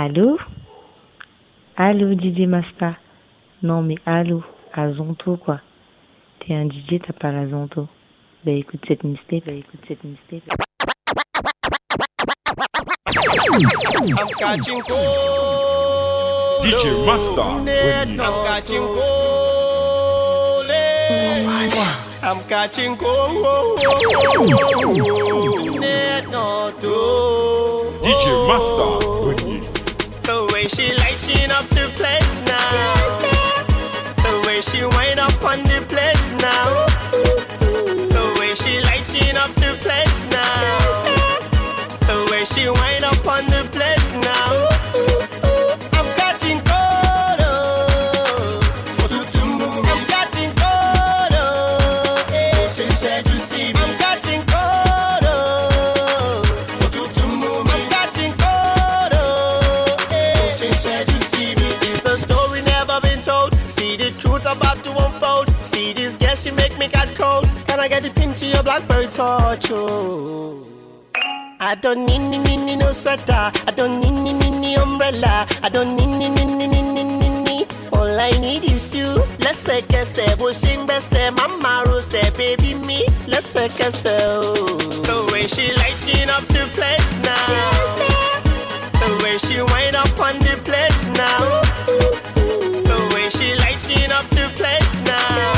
Allô? Allô, DJ Masta? Non, mais allô, Azonto, quoi. T'es un DJ, t'as pas l'Azonto. Bah écoute cette mixtape, I'm catching cold. DJ Masta. DJ Masta. The way she lighting up the place now. The way she wind up on the place now. The way she lighting up the place now. The way she wind up on the place now. She make me catch cold. Can I get the pin to your Blackberry Torch? Oh. I don't need no sweater. I don't need umbrella. I don't need. All I need is you. Let's take a step. Wishing best, mama rose, baby me. Let's take a step. The way she lighting up the place now. The way she wind up on the place now. The way she lighting up the place now.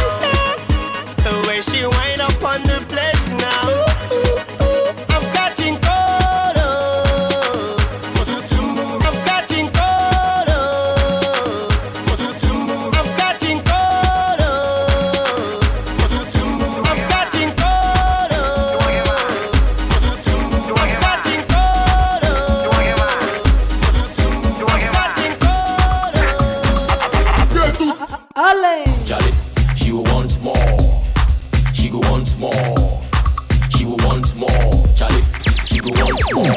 The way she wind up on the place now. I'm catching cold, oh. I'm catching cold, oh. I'm catching cold, oh. I'm catching cold, oh. I'm catching cold, oh. I'm catching cold, oh. Olé! Jolly, she wants more. She go once more. She will once more. Charlie, she go once more.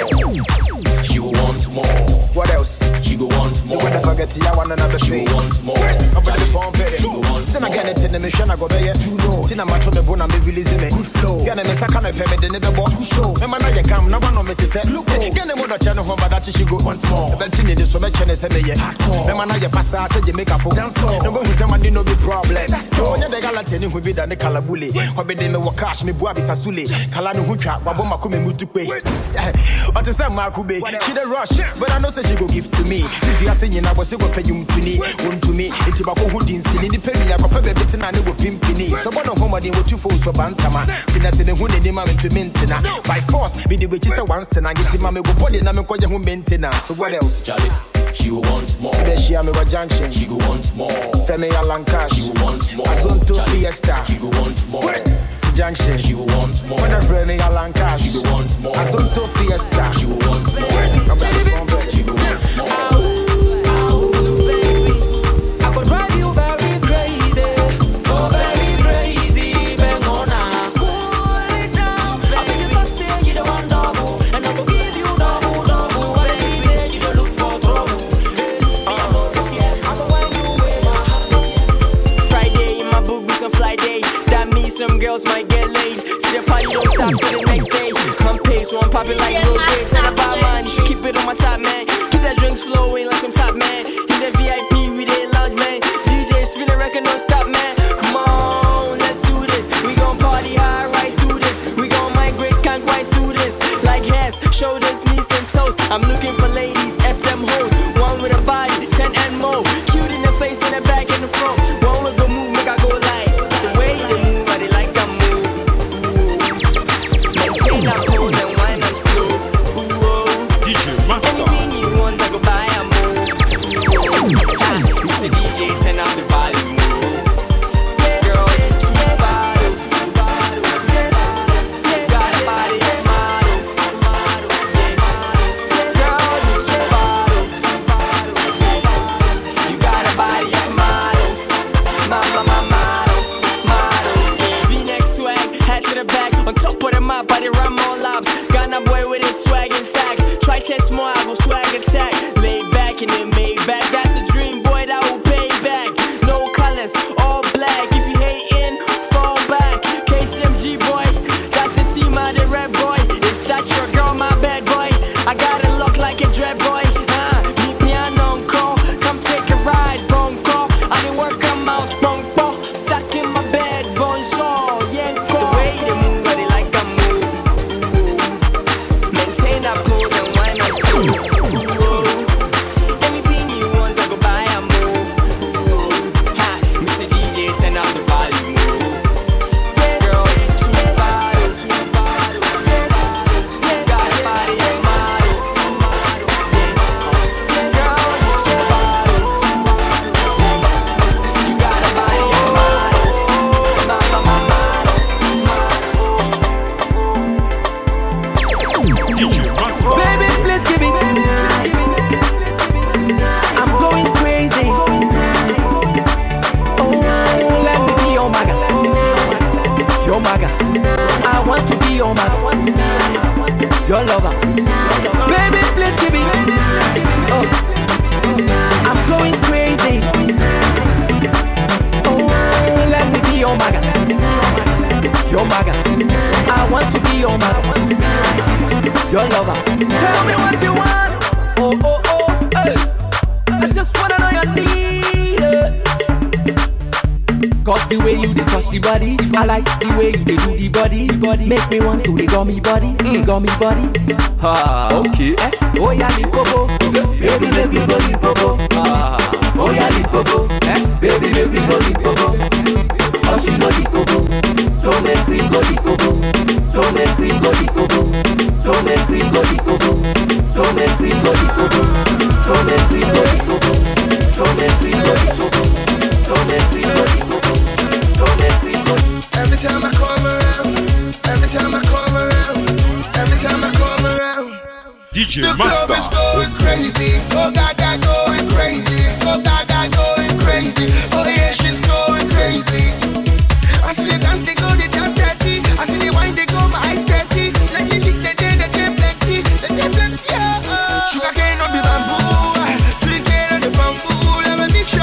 She will once more. What else? She go once more. You wanna forget? I want another thing. She go once more. I'm ready for bed. She go once more. Since I can't attend the mission, I go there. Too low. Since I'm out on the bone, I'm releasing it. Good flow. Can't miss. I can't pay me the never bought. Two shows. Remember now you come, now I know me to say. Look, can't remember that channel home, but that she go once more. Well, today this so much channel say me yeah. Hardcore. Remember now you pass, I said you make a fool. Dance all. Remember who say man did no big problem. So when you dey galante, you be down the calabule. Obi dey me wakash, me boy be sasule. Kalanu hucha, babo makume mutupe. Until say makube, she dey rush, but I know say she go give to me. If you are singing, I was say go pay you mutuni, want to me. It's about who didn't see the pay me, I go pay me better than you go pimpini. Someone on home dey want to force for bantama. Since I dey who dey dey man to maintain. By force, me dey wait just once and I get him, I go body and I go just maintenance. So what else? Charlie, she will want more. Then she am a junction. She go want more. Send me a Lancash. She will want more. Azonto Fiesta. She go want more. Junction. She will want more. When I bring me a Lancash. She go want more. Azonto Fiesta. She will want more. She go want more. Some girls might get laid. See the party don't stop till the next day. I'm paid, so I'm popping like Lil Zay. Tell the barman, keep it on my top, man. Keep that drinks flowing like some top, man. In the VIP, we did loud, man. DJs feel the record non stop, man. Come on, let's do this. We gon' party high right through this. We gon' migrate, can't quite through this. Like hands, shoulders, knees, and toes. I'm looking for ladies, F them hoes. One with a body, 10 and more. Cute in the face, in the back, in the front. One with a move, make I go like. Boy, I got a look like a dread boy. Me woman. Your lover. Baby, please give me. Oh. I'm going crazy. Oh, let me be your maga. Your maga. I want to be your maga. Your lover. Tell me what you want. Oh, oh, oh, hey. I just wanna know your need. Cause the way you dey touch the body, I like the way you dey do the body. Make me want to dey gummy body, gummy body. Ha, okay. Oh yeah, lipopo, baby, let me go lipopo. Oh yeah, lipopo, baby, let me go lipopo. Oh she go lipopo, so make we go lipopo, so make we go lipopo, so make we go lipopo, so make we go lipopo, so make we go lipopo, so make we go lipopo, so make we go lipopo. Every time I come around, every time I come around, every time I come around, DJ Masta is going crazy. Oh Gaga going crazy. Oh Gaga going crazy. Oh yeah, she's going crazy. I see the dance, they go, the dance dirty. I see the wine, they go, my eyes dirty. Like the chicks, they get plenty. They get plenty, oh. Sugar cane on the bamboo, tree cane on the bamboo. Let me meet you.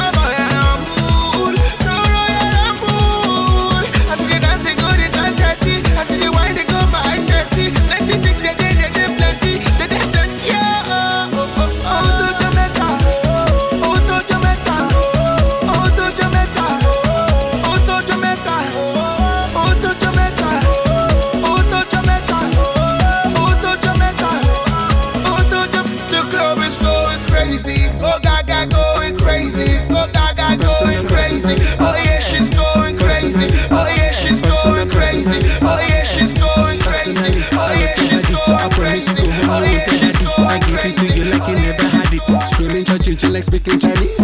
Like speaking Chinese,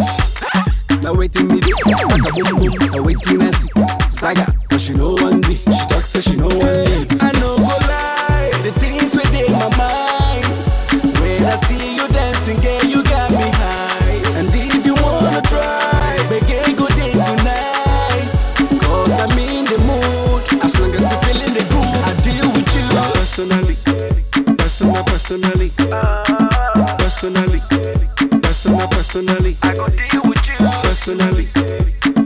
now waiting me this, boom boom, now waiting I see, saga, but she know one day, she talks so she know one day. I know go lie, the things within my mind, when I see you dancing, girl, you got me high, and if you wanna try, make a good day tonight, cause I'm in the mood, as long as you feeling the groove, I deal with you, personally, I go deal with you. Personally, I go deal with you.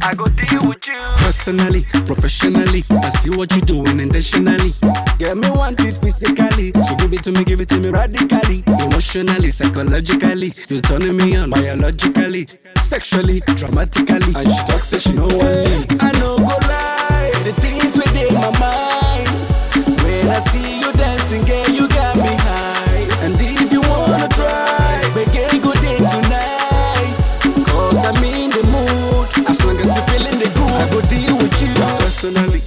I go deal with you. Personally, professionally, I see what you're doing intentionally. Girl, me want it physically, so give it to me radically. Emotionally, psychologically, you're turning me on biologically, sexually, dramatically. And she talks so she know what I mean. I know go lie, the things within my mind, when I see you dancing, girl, you got me high, and if you wanna try, make a good day tonight, cause I'm in the mood, as long as you're feeling the groove, I go deal with you. Personally,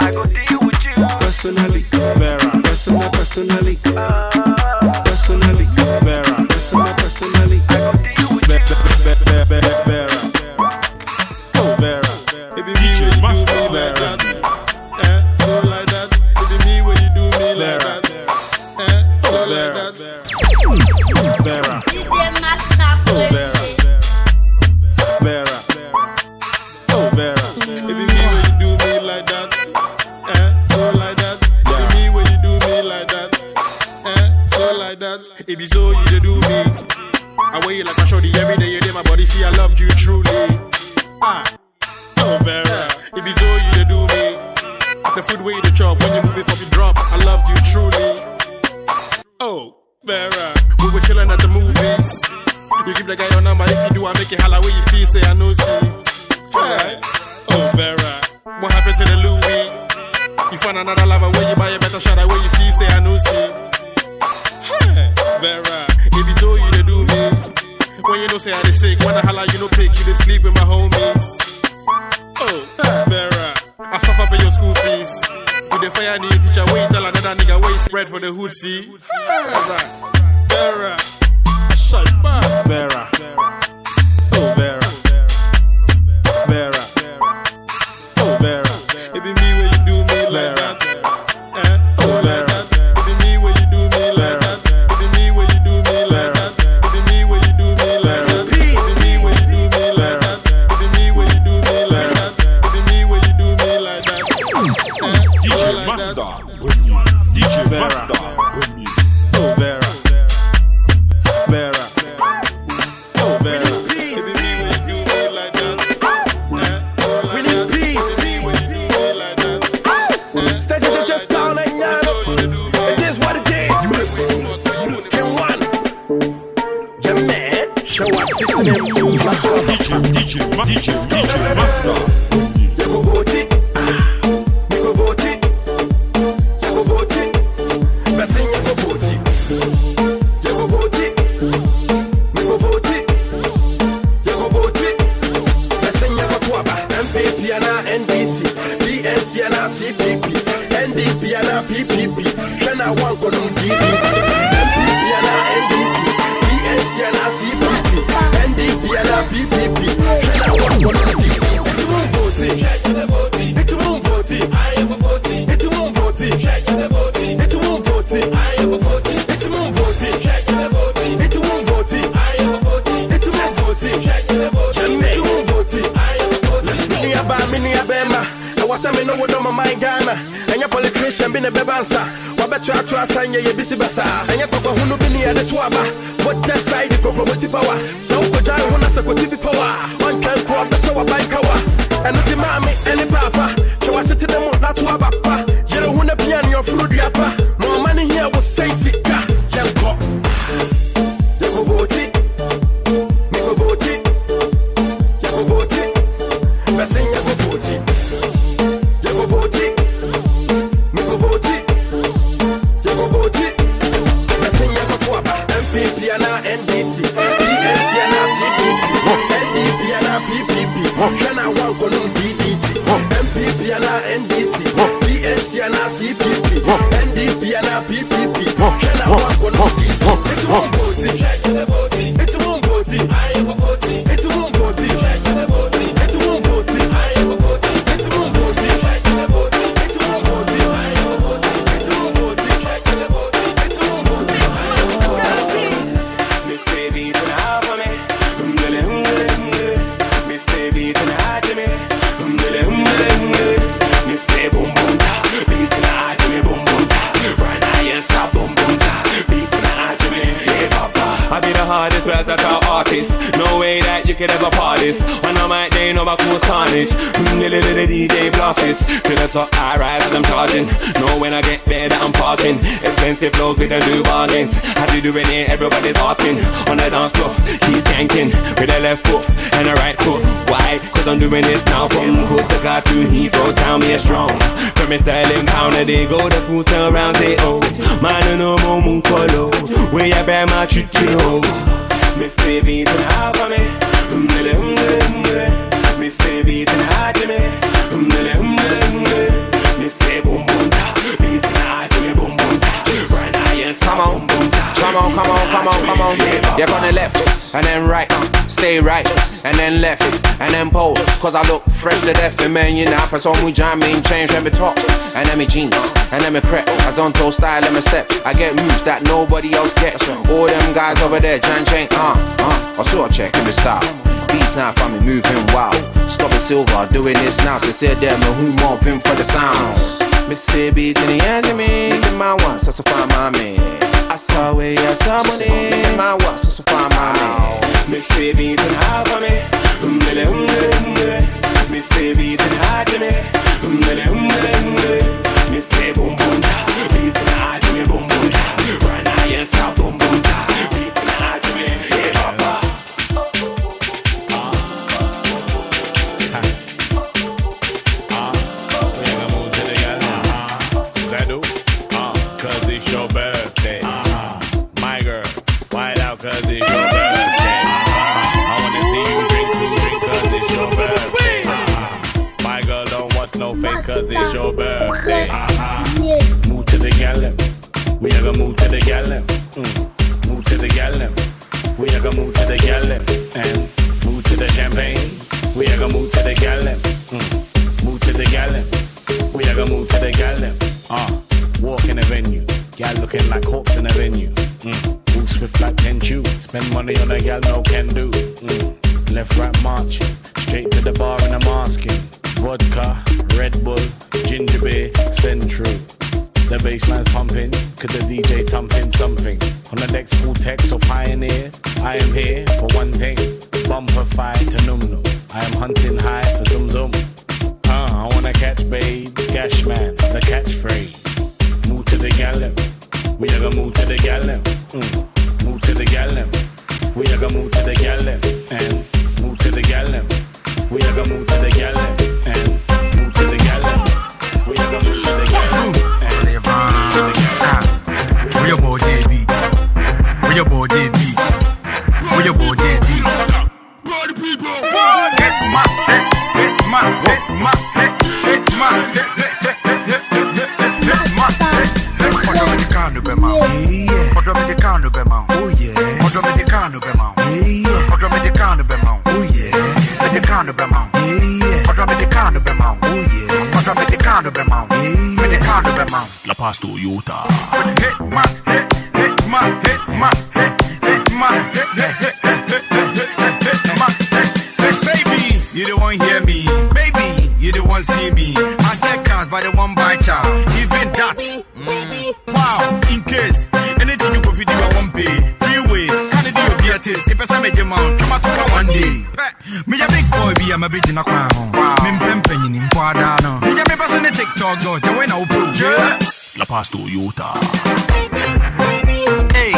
I go deal with you. Personally, I go deal with you. Baby, me when you do me like that, so like that. Baby, me when you do me like that, so like that. Vera, DJ Masta, Vera. Baby, me when you do me like that, so like that. Baby, me when you do me like that, so like that. It be so you dey do me. I wear you like a shorty every day. You dey my body, see I loved you truly. Oh Vera, it be so you dey do me. The food way you dey chop when you move it for me drop. I loved you truly. Oh Vera, we were chilling at the movies. You give the guy your number, if you do I make it holla where you feel say I know see. Hey. Oh Vera, what happened to the Louis? You find another lover where you buy a better shot at where you feel say I know see. Hey. Vera, it be so you dey do me. When you know say I dey sick, when I holla you no pick, you dey sleep with my homies. Oh Vera, I suffer for your school fees. You dey fire new teacher, where you tell another nigga where you spread for the hood see. Vera, shut up. Vera, oh Vera. Vera, oh Vera, it be Let's go. They go the foot around they old man no more moon color. Where you bear my chit home. Miss Savy to have me. Miss Savy to have me. Miss Savon Bonta. Beat an idea bombonta. Right now, yes, come on. Come on, come on, come on, come on. You're gonna left and then right. Stay right and then left and then pose. Cause I look fresh to death. And man, you know, I saw me jam, ain't change when we talk. And then me jeans, and then me prep Azonto style and me step. I get moves that nobody else gets. All them guys over there, Jan Chain, I saw a check in the style. Beats now from me moving wild. Stopping silver, doing this now. So sit there, man, who moving for the sound? Missy beats in the enemy. In my once, that's a fine mommy. I saw where you saw money. In my once, that's a fine mommy. Missy beats in the me say beat and hard to me. Me say boom boom ta. Beat and hard to me boom boom ta. Right now yes I boom boom ta. Beat and hard to me. Hey papa. Cause it's your birthday. My girl, why out cause it's your birthday. No fake cause it's your birthday. Move to the gallop. We are gonna move to the gallop. Move to the gallop. We are gonna move to the gallop. And move to the champagne. We are gonna move to the gallop. Move to the gallop. We are gonna move to the gallop. Walk in the venue. Gal looking like hawks in the venue. Move swift like 10 shoes. Spend money on a gal no can do. Left right march. Straight to the bar and I'm asking. Vodka, Red Bull, ginger beer, Central. The bassline's pumping, cause the DJ thumping something. On the next full text of pioneers, I am here for one thing. Bumper fight to num-num. I am hunting high for zum-zum. I wanna catch babe, gash man, the catchphrase. Move to the gallop, we are gonna move to the gallop. Move to the gallop, we are gonna move to the gallop. And move to the gallop, we gonna move to the galley and move to the galley. We gonna move to the galley and move to the galley. We your boy J beats. We your boy J beats. We your boy J beats. Party people. Hit my head, hit my head, my head, hit my head, hit my head. Put on the candle, be man. Yeah. Put on the candle, be man. Oh yeah. Put on the candle, be man. Yeah. Put on the candle, be man. Oh yeah. Put the candle, be man. Yeah. Put on the candle, be man. Oh yeah. Put on the candle, be man. Yeah. Put the candle, be man. La Pasto Utah. Hit my head, hit my head, my head, hit my head. You don't want to hear me, baby. You don't want to see me. I get cars by the one by child. Even that. Wow, in case anything you could do, I won't pay. Freeway, can't do your beaties. If I say my man, come out to one day. Me a big boy, be I'm a big in a crown. I'm pimping in Quadano. Me a big person in TikTok, though. The way now, bro. La Pasto Utah. Hey.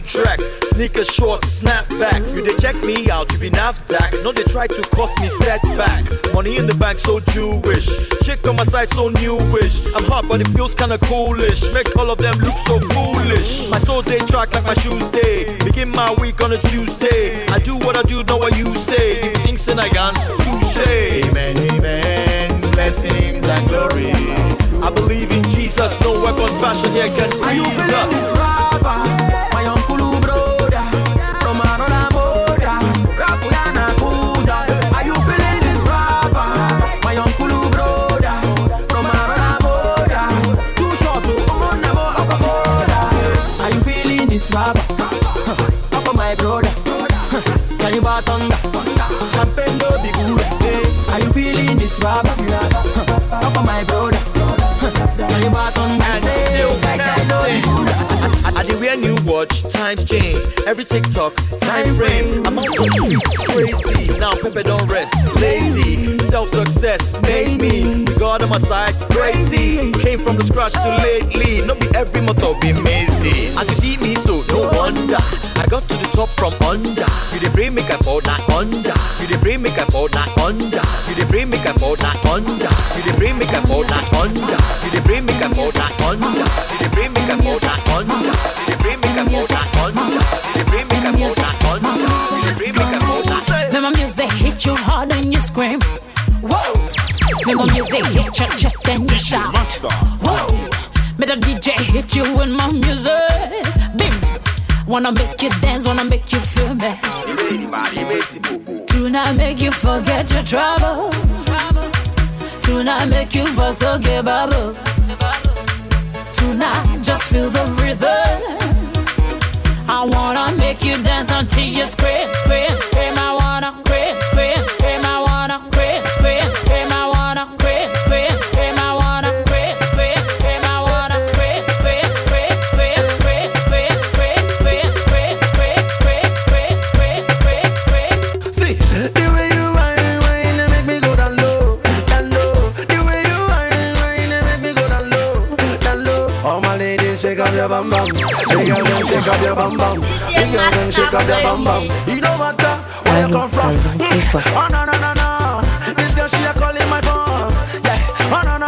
Track, sneaker shorts, snapback. You they check me out, you be NAFDAC. No, they try to cause me setback. Money in the bank, so Jewish. Chick on my side, so newish. I'm hot, but it feels kinda coolish. Make all of them look so foolish. My soul day track like my shoes day. Begin my week on a Tuesday. I do what I do, know what you say. If things and I dance, touche. Amen, amen, blessings and glory. I believe in Jesus, no weapon fashion here can freeze us. Are you feeling this rubber? Slava, Papa my brother, can you buy thunder? Champagne do be good. Are you feeling this rubber? Papa my brother, can you buy thunder? I did wear new watch, times change. Every TikTok, time frame. I'm crazy. Now Pepe don't rest, lazy. Self-success made me. God on my side, crazy. Came from the scratch to lately. Not be every month I'll be amazing. As you see me, so no wonder I got to the top from under. You the brain make I fall not under. You the brain make I fall not under. You the brain make I fall not under. You the brain make I fall not under. You the brain make I fall not under. You the brain make I fall not under. You the brain make I fall not under. You the brain make I fall not under. You the brain make I fall not under. When my music hit you hard and you scream. Whoa! When my music hit your chest and you shout. Whoa! When the DJ hit you with my music. Bim! Wanna make you dance, wanna make you feel me. Tonight make you forget your trouble. Tonight make you forget bubble. Tonight just feel the rhythm. I wanna make you dance until you scream, scream, scream. I wanna scream, scream, scream. I wanna scream. Bam bam, big girl them shake up your bam bam, big girl them shake up your bam bam. You don't matter where you come from. Oh no no, this girl she a calling my phone. Yeah. Oh no,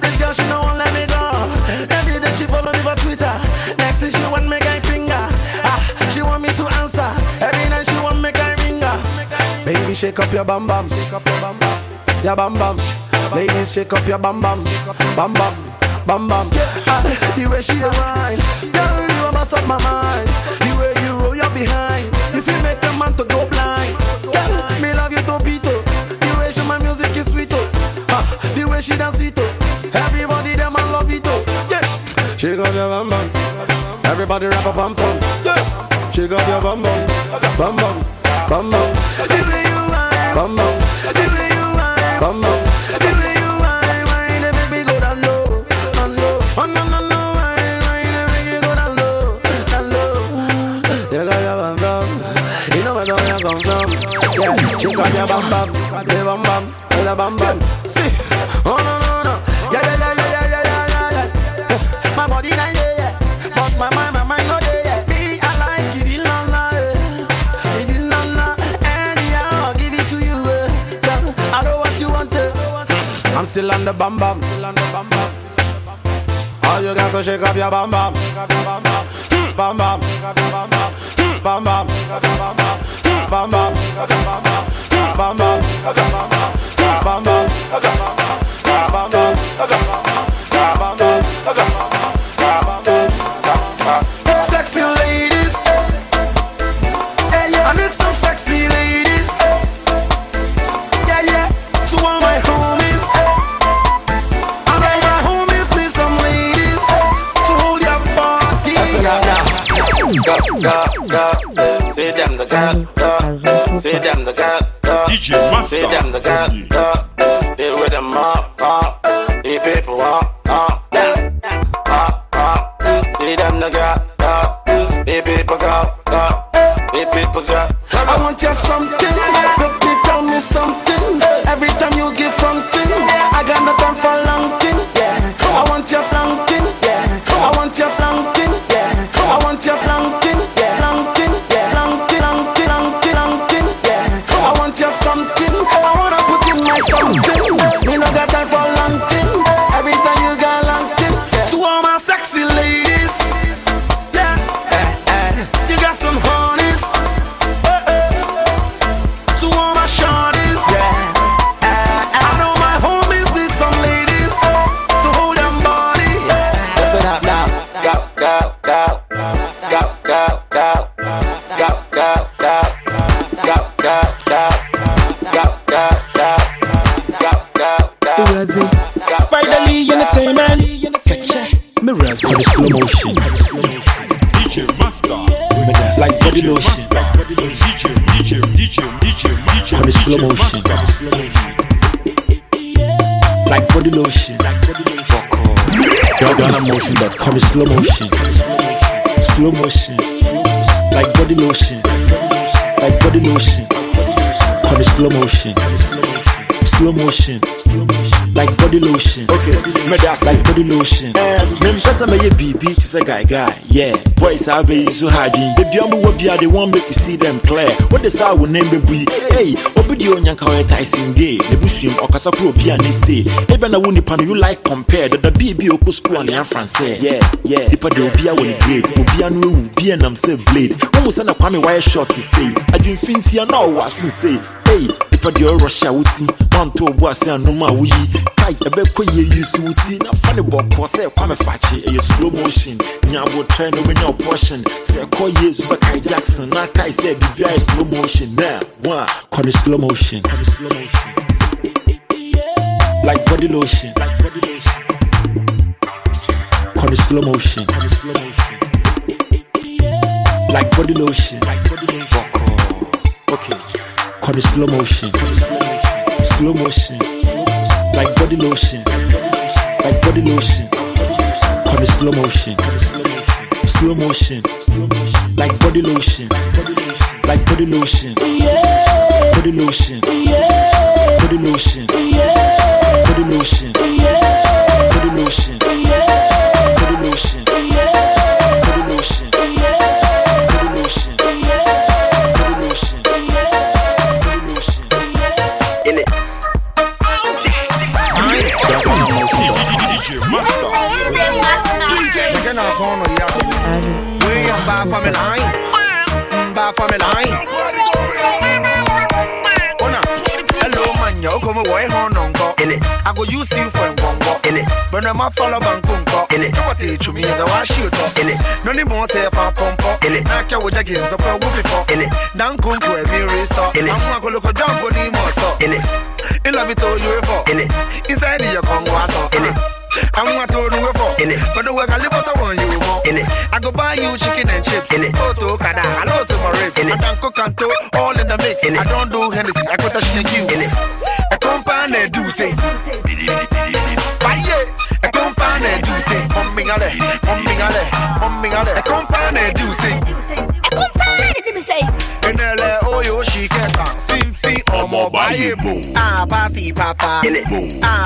this girl she no won't let me go. Every day she follow me for Twitter. Next thing she want me guy finger. Ah, she want me to answer. Every night she want me guy ringer. Baby shake up your bam bam, your bam bam. Ladies shake up your bam bam, bam bam. Bam bam, yeah. The way she whine, girl, you a mess up my mind. The way you roll your behind, if you make a man to go blind, girl, me love you to pito. The way she my music is sweet, the way she dance it, everybody. She got your bum bum. Everybody rap a bum bum. She got your bum bum. Bum bum. Bum bum. See where you are. Bum bum. See where you are. Bum bum. See where you are. Wine and baby go down low. Down low. Oh no. Wine and baby go down low. Down low. You got your bum bum. You know where the way I come from. Yeah. She got your bum bum. The bum bum. The bum bum. See. Oh no. My body not there yet, but my mind not there yet. Be alive, give it long, anyhow, I'll give it to you. So I know what you want. I'm still on the bum bum. All you got to shake up your bum bum, bum bum, bum bum, bum bum, bum bum, bum bum, bum bum. Sexy ladies, I need some sexy ladies. To all my homies, all my homies need some ladies to hold your body. Say them the girl, say them the girl. DJ Masta, say them the girl. They with them up, they people up. Say them the girl. I want you something, look me down me something. Every time you give something, I got no time for long thing. I want you something, I want you something, I want you something, I want you something. I wanna put in my something. Me no got time for long thing. Every time you got long thing. To all my sexy ladies, you got some honeys. Spiderly Entertainment. Mirrors for the slow motion. DJ Masta. Like body lotion. DJ for the slow motion. Like body lotion. Fuck off. Dogonamotion.com is slow motion. Slow motion. Like body lotion. Like body lotion. For the slow motion. Slow motion, like body lotion. Okay, like body lotion. Remember, me a baby, she's a guy. Yeah, boys are very so hard. Baby, I'm a baby. They want me to see them play. What the sound will name be? Hey, Obedi Onyankawe Tyson Gay. The bushim Okasakuro Biani say. Hey, Ben, I want the pan you like compared. The baby Oko school and the Francais. Yeah. The pan the Obia will break. Obia no Obia namse blade. When we send a Kwame wire short to say. I do fancy and now what's say. Hey. Your Russia would see one to was and no more. We tight a bit quick. You would see not funny box for say, come a fatty, a slow motion. Now would try to win your portion. Say, call you Sakai Jackson. Like I said, be very slow motion. Now, one call it slow motion. Like body lotion. Call it slow motion. Like body lotion. Okay. Call it slow motion. Slow motion. Like body lotion. Like body lotion. Call it slow motion. Slow motion. Like body lotion. Like body lotion. Body lotion. Body lotion. Body lotion. Body lotion. Body lotion. Body lotion. Family line. Hello man, yo come away home on go. I go use you for bongo. But no my follow bankunko. What teach me the wash you talk. No ni bon say for pompo. Na ke wo jagins go go before. Dan kunko e mi reso. I'm go look down go ni mo so. In love it all you for. Inside your congo so. I want to do it for. But the work I live out on you more. I go buy you chicken and chips. Toto, Kada, I love some ribs. I don't cook and toe, all in the mix. I don't do Hennessy, I go touch the you. A company do say. A company do say. Mingale, mingale, mingale. A company do say. A company do say. Enele oyo shikeka. Ah, party papa, ah,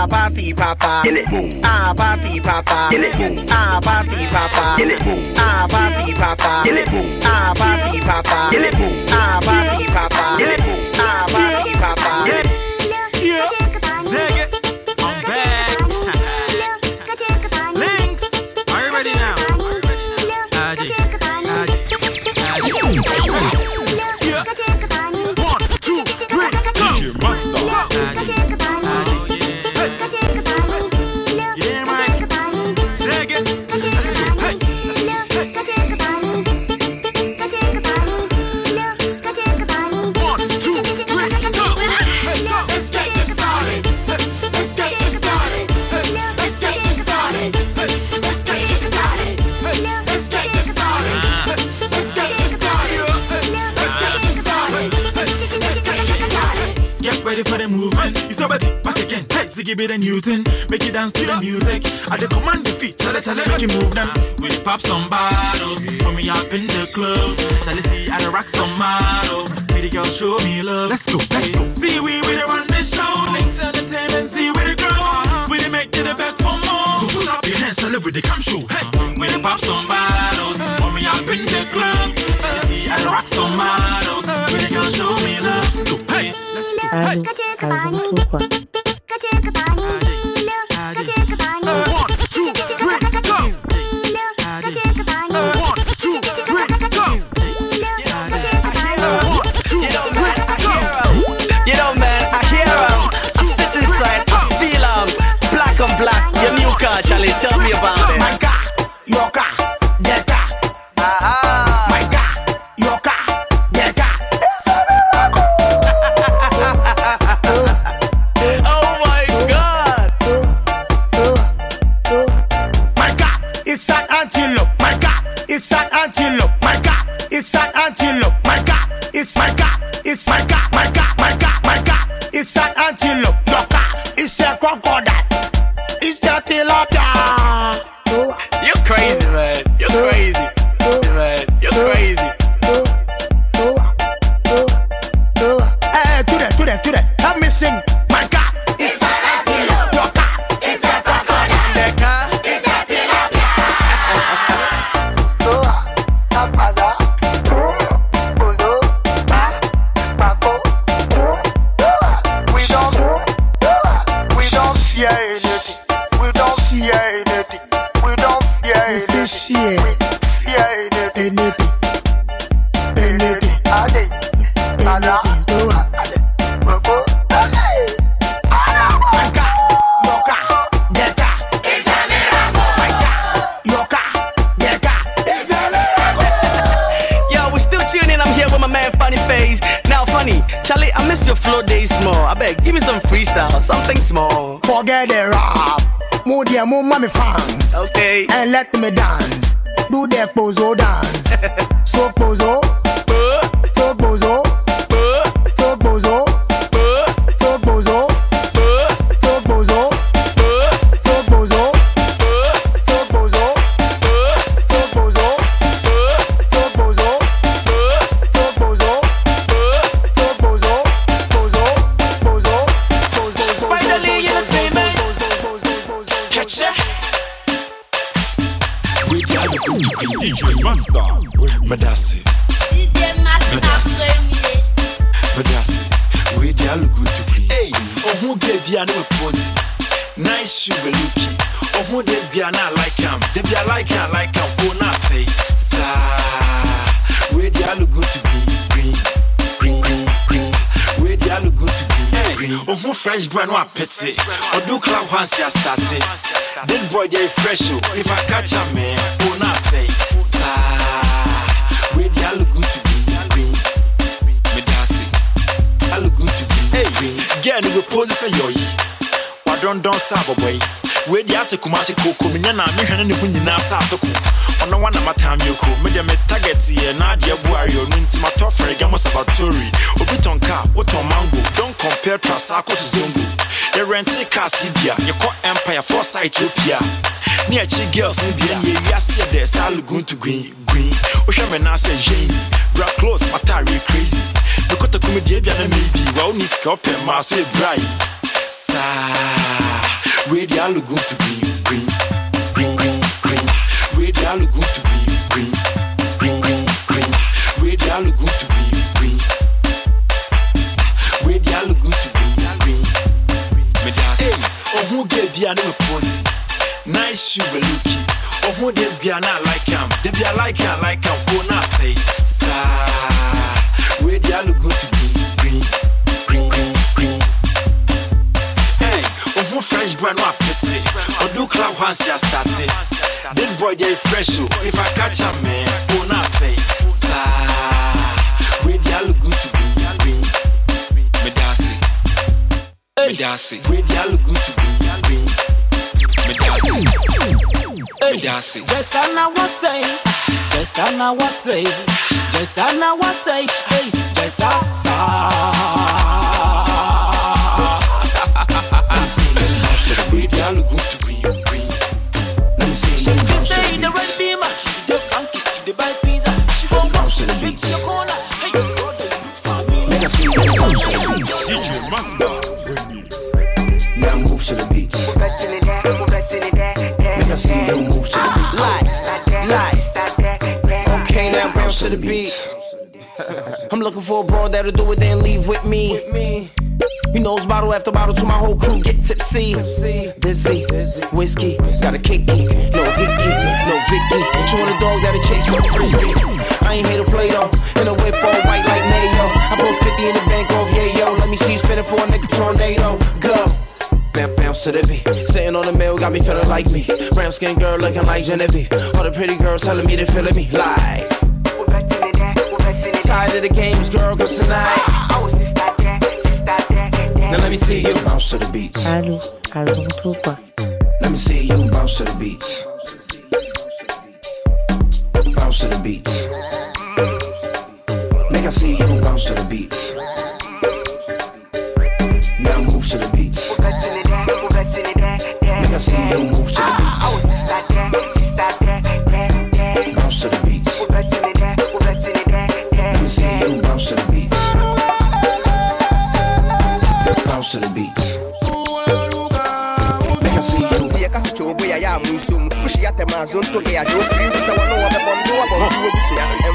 party papa, ah, party papa, ah, party papa, ah, party papa, ah, party papa, ah, party papa, ah, party papa. Give it a Newton, make it dance to the music. At the command the feet, chale chale, make you move them. We the pop some bottles, put me up in the club. Chale see how the rock some models. Be the girl, show me love. Let's go, let's go. See we the run this show. Links entertainment, see we the girl. We the make it a back for more. So put up your hands, chale with the come show. Hey, we the pop some bottles, put me up in the club. Chale see how the rock some models. Be the girl, show me love. Let's go, hey, let's go, hey. Don't stop away. We the asse kumasiko ko menya na me hwene ne hu nyina sa atoko ono wana matam yoko me de me target ye na de abuari onu ntima to frega mo sabatori obiton ka oton mango don't compare Transako to Zongo the rental car Sibia you call empire for Ethiopia ni a chi girls in bia ye wiase de salugun to green o hweme na se yen bra close matari crazy the kota comedy bia na maybe wa oni scope ma se bright sa where they all look good to be green, green, green, green. Where they all look good to be green, green, green, green. Where they all look good to be green. Where they all look good to be green. Hey, oh who gave the anime posy? Nice shoe looking. Oh who this girl not like him? They be like him. Go now say, sir. Where they all look good to be green, green, green, green. Fresh brand no appetite. I do clap once you start it. This boy they fresh you. If I catch a man, won't I say, sir? Where they all look good to be green. Me dancing. Where they all look good to be green. Me dancing. Just I now say. Hey, just I. Where they all look good to be green. She just say the red beam, she's the funky, she's the bad pizza. She won't bounce to the streets in your corner. Hey, you know that you look for me. Make a feel the bounce. DJ Masta. Now move to the beat. Make a feel the move to the beat. Lights. Okay, now bounce to the beat. I'm looking for a bro that'll do it then leave with me. He knows bottle after bottle to my whole crew get tipsy. Dizzy. Whiskey, got a kicky, no hickey, no Vicky. She want a dog that'll chase her frisbee. I ain't here to play though, in a whip all white like mayo. I put 50 in the bank off, yeah yo. Let me see you spinning for a nigga tornado. Go. Bounce to the beat, sitting on the mail got me feeling like me. Brown skin girl looking like Genevieve. All the pretty girls telling me they feeling me like. Tired of the games, girl, 'cause tonight I was this like that. Now let me see you bounce to the beats. Let me see you bounce to the beats. Bounce to the beats. Make I see you bounce to the beats. Now move to the beats. Make I see you move to the beats. I was just like that, Bounce to the beats. Let me see you bounce to the beats. Bounce to the beats. Make I see you. Tia Casicho, Boya Yamusum, Pushiate Mazonto, Gaya, Joe, Sawano, the Bondo, and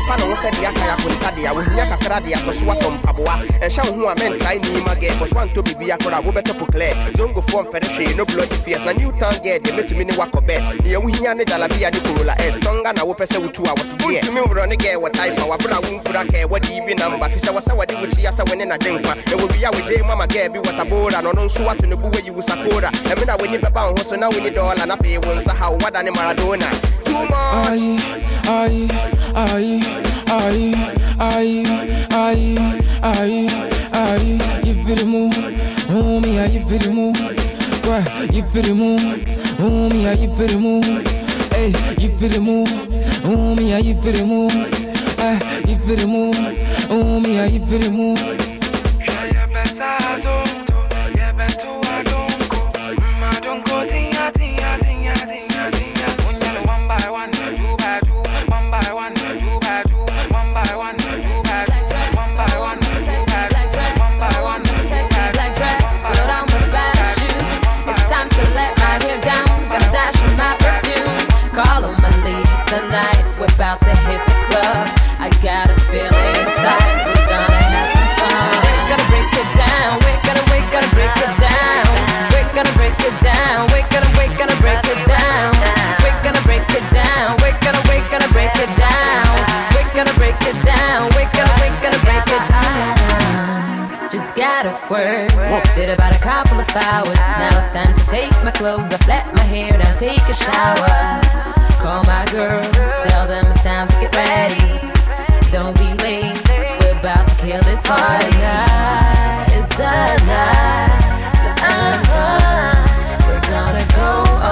Fano said Yakaya Kuntadia, with Yakaradia, Swatom, Abua, and Shahua men trying him again was one to be Biakora, Roberto Pucle, Zongo form Ferretri, no bloody fears, and you can't get the little mini walk of bed. Near Wiana Dalabia, Nicola, and Stongana, Wopes, who I was here. You remember on again what type our brown Kuraka, what even number, Fisa was our Dimuchiasa when in a Denka, and we'll be out with J. Mama Gabby, what a board, and on Swat and the way you support her. And when I win it about, so now we need all and I pay once a how what animal Maradona. Too much. I, you feel the moon, homie, I, you feel the moon, you feel the moon, homie, I, you feel the moon, hey, you feel the moon, homie, I, you feel the moon, ah, you feel the moon, homie, I, you feel the moon. Yeah, better Azonto, yeah, better Azonto, I don't go ting-a-ting-a-ting-a-ting-a-ting. About to hit the club, I got a feeling inside, we're gonna have some fun. We're gonna break it down. Just gotta work, did about a couple of hours, now it's time to take my clothes off, let my hair down, take a shower. Call my girls, tell them it's time to get ready. Don't be late, we're about to kill this party. It's the night, so I'm on. We're gonna go on.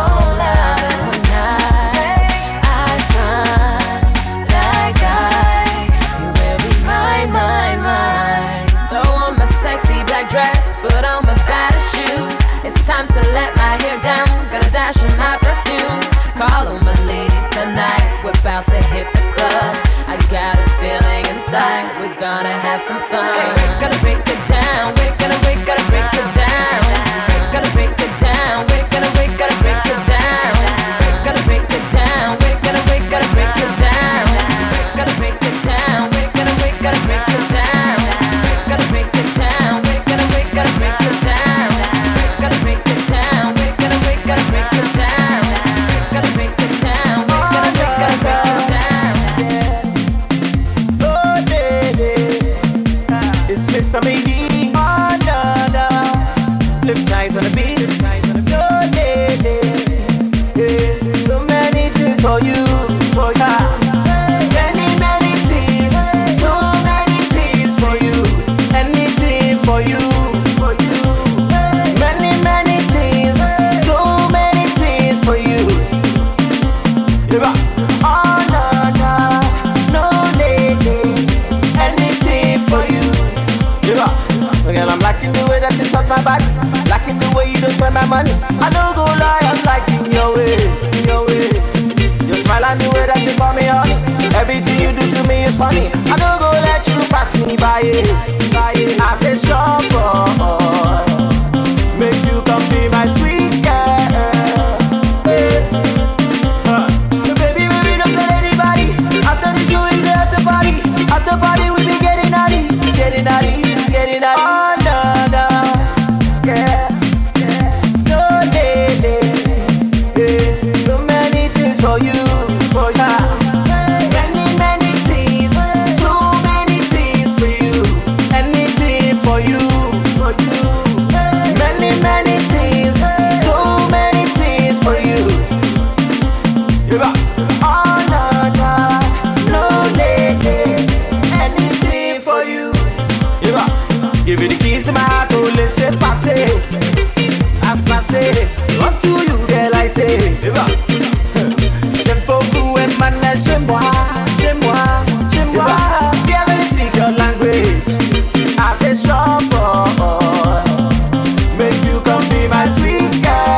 gonna have some fun. Gotta break it down, we're gonna break, gotta break it down. Gotta break it down, we're gonna break, gotta break it down. Gotta break it down, we're gonna break, gotta break it down. Gotta break it down, we're gonna break, gotta break it down. Gotta break it down, we're gonna break, gotta break it down. Gotta break it down, we're gonna break, gotta break it down. Gotta break it down, we're gonna break, gotta break it down. Mr. Baby, oh no, no. Flip ties on the beat, no lady, yeah. So many things for you, for ya. Many, many things, so many things for you. Anything for you, for you. Many, many things, so many things for you. Yeah. Oh no, no, no lady, anything for you. Girl, I'm liking the way that you touch my body. Liking the way you don't spend my money. I don't go lie, I'm liking your way, your way. You smile and the way that you call me honey. Everything you do to me is funny. I don't go let you pass me by it, by it. I say sure boy, make you come be my sweet girl. Baby, baby, don't tell anybody. After this you is after party. After party we be getting naughty, getting naughty. Oh no, no, yeah, yeah. No lady, yeah. So many things for you, for you. Many, many things, so many things for you. Anything for you, for you. Many, many things, so many things for you. Oh no, no, no lady, anything for you. Give me the keys to my heart, oh, let's say, pass it. As pass it, want to you, girl, I say. J'aime beaucoup, et maintenant, chez moi. Girl, let me speak your language. I say, sure, boy, make you come be my sweet girl.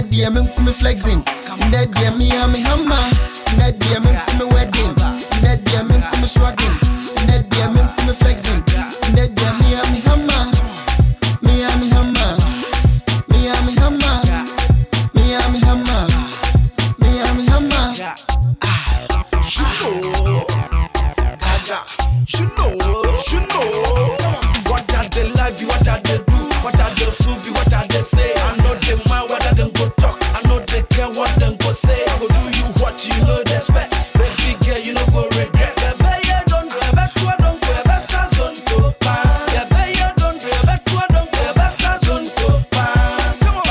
That dear me come flexing. That dear me am hammer. That dear me come wedding. That dear me come swagging. That dear me come flexing. That dear me am hammer. Me am hammer. Me am hammer. Me am hammer. Me am hammer. You know. What are they like? What are they do? What are they food? What are they say? Say I will do you what you know that's bad. Baby girl, you no go regret. Yeah, don't regret. You don't regret. Azonto. Yeah, you don't regret. You don't regret. Azonto. Come on.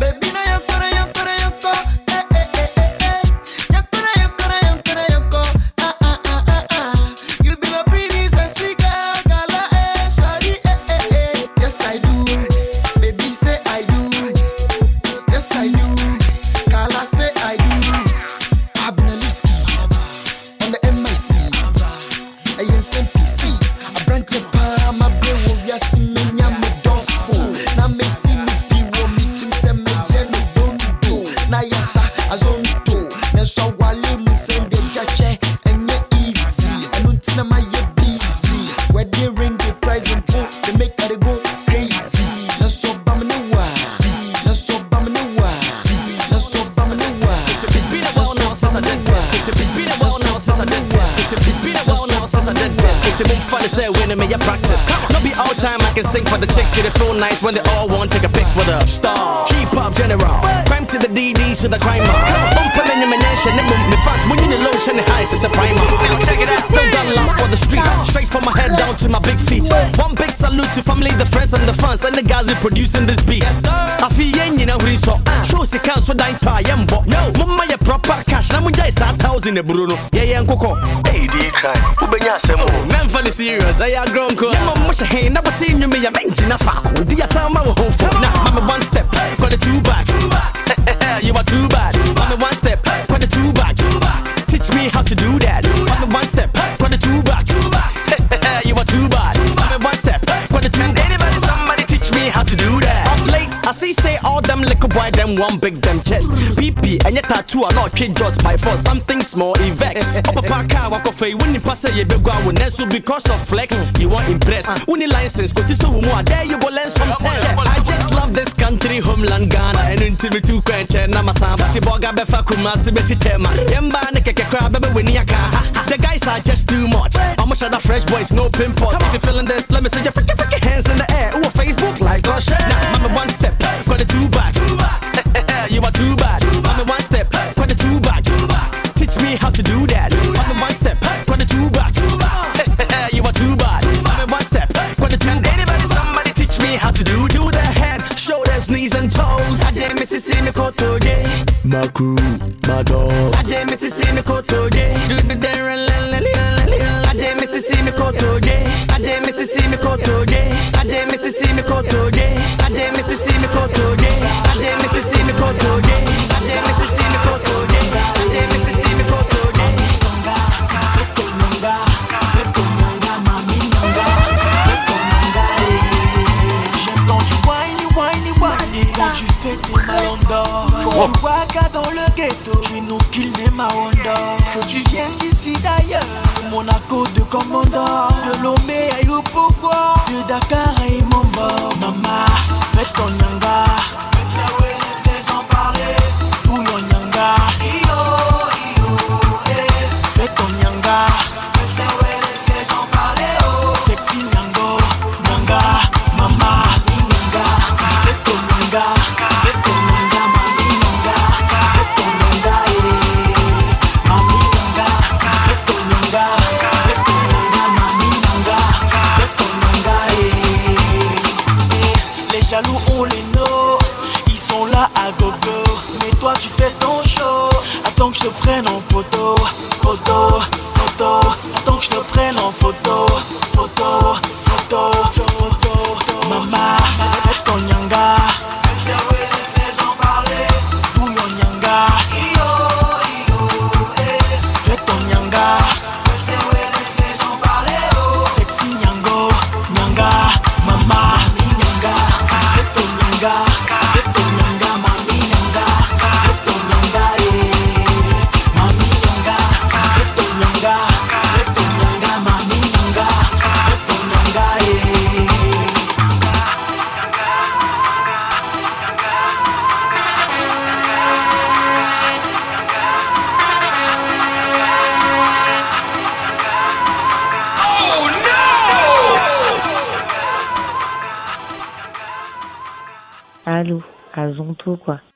Baby, na yo kora. Eh. Yo kora. Ah. You be my pretty sexy girl. For the chicks, it is so nice when they all want to take a pics with a star. Keep up, general. Crime to the DD to the crime. Open in your menage and then move me fast. When you need lotion, hide to the primer. Check it out, still got love. for the street. Straight from my head down to my big feet. One big salute to family, the friends and the fans, and the guys who producing this beat. Afiyenyi na wuri so. Show si kanso dan pa yembo. Mama ya proper cash na muja is 1000 ebruno. Yeye nkoko. Hey, do you cry? Ubenya asemo. Men for the serious. I ya grown ko. Mama musha hen na boti nyume ya menji na fa. Odi ya sama wo ho for. Na mama one step. Got the two back. You are too bad. Mama one step. Got the two back. Teach me how to do that. On the one step, got the two back. You are too bad. On the one step, got the two back. Anybody, somebody teach me how to do that. Off late, I see say all them little boy, them one big them chest. BP and your tattoo are not kid jobs by force. Something small effects. Up a parka, walk off a winning pass, you be going with Nessu because of flex. You want impress. Winning license, go to so more. There you go, learn some sense. I just love this country, homeland Ghana. And until we two quench and Namasan, but you bog up a fakuma, Sibesitema. Yamba, the guys are just too much. I'm a shot of fresh boys, no pimples. If you're feeling this, let me see your freaking hands in the air. Ooh, Facebook like don't share. Now, mama, one step, got the two back. You are too bad. Mama, one step, got the two back. Teach me how to do that. Mama, one step, got the two back. You are too bad. Mama, one step, got the two back. Anybody, somebody teach me how to do the head, shoulders, knees, and toes. I didn't miss it in the court today. My crew, my dog. I didn't miss it in the court today. Azonto quoi.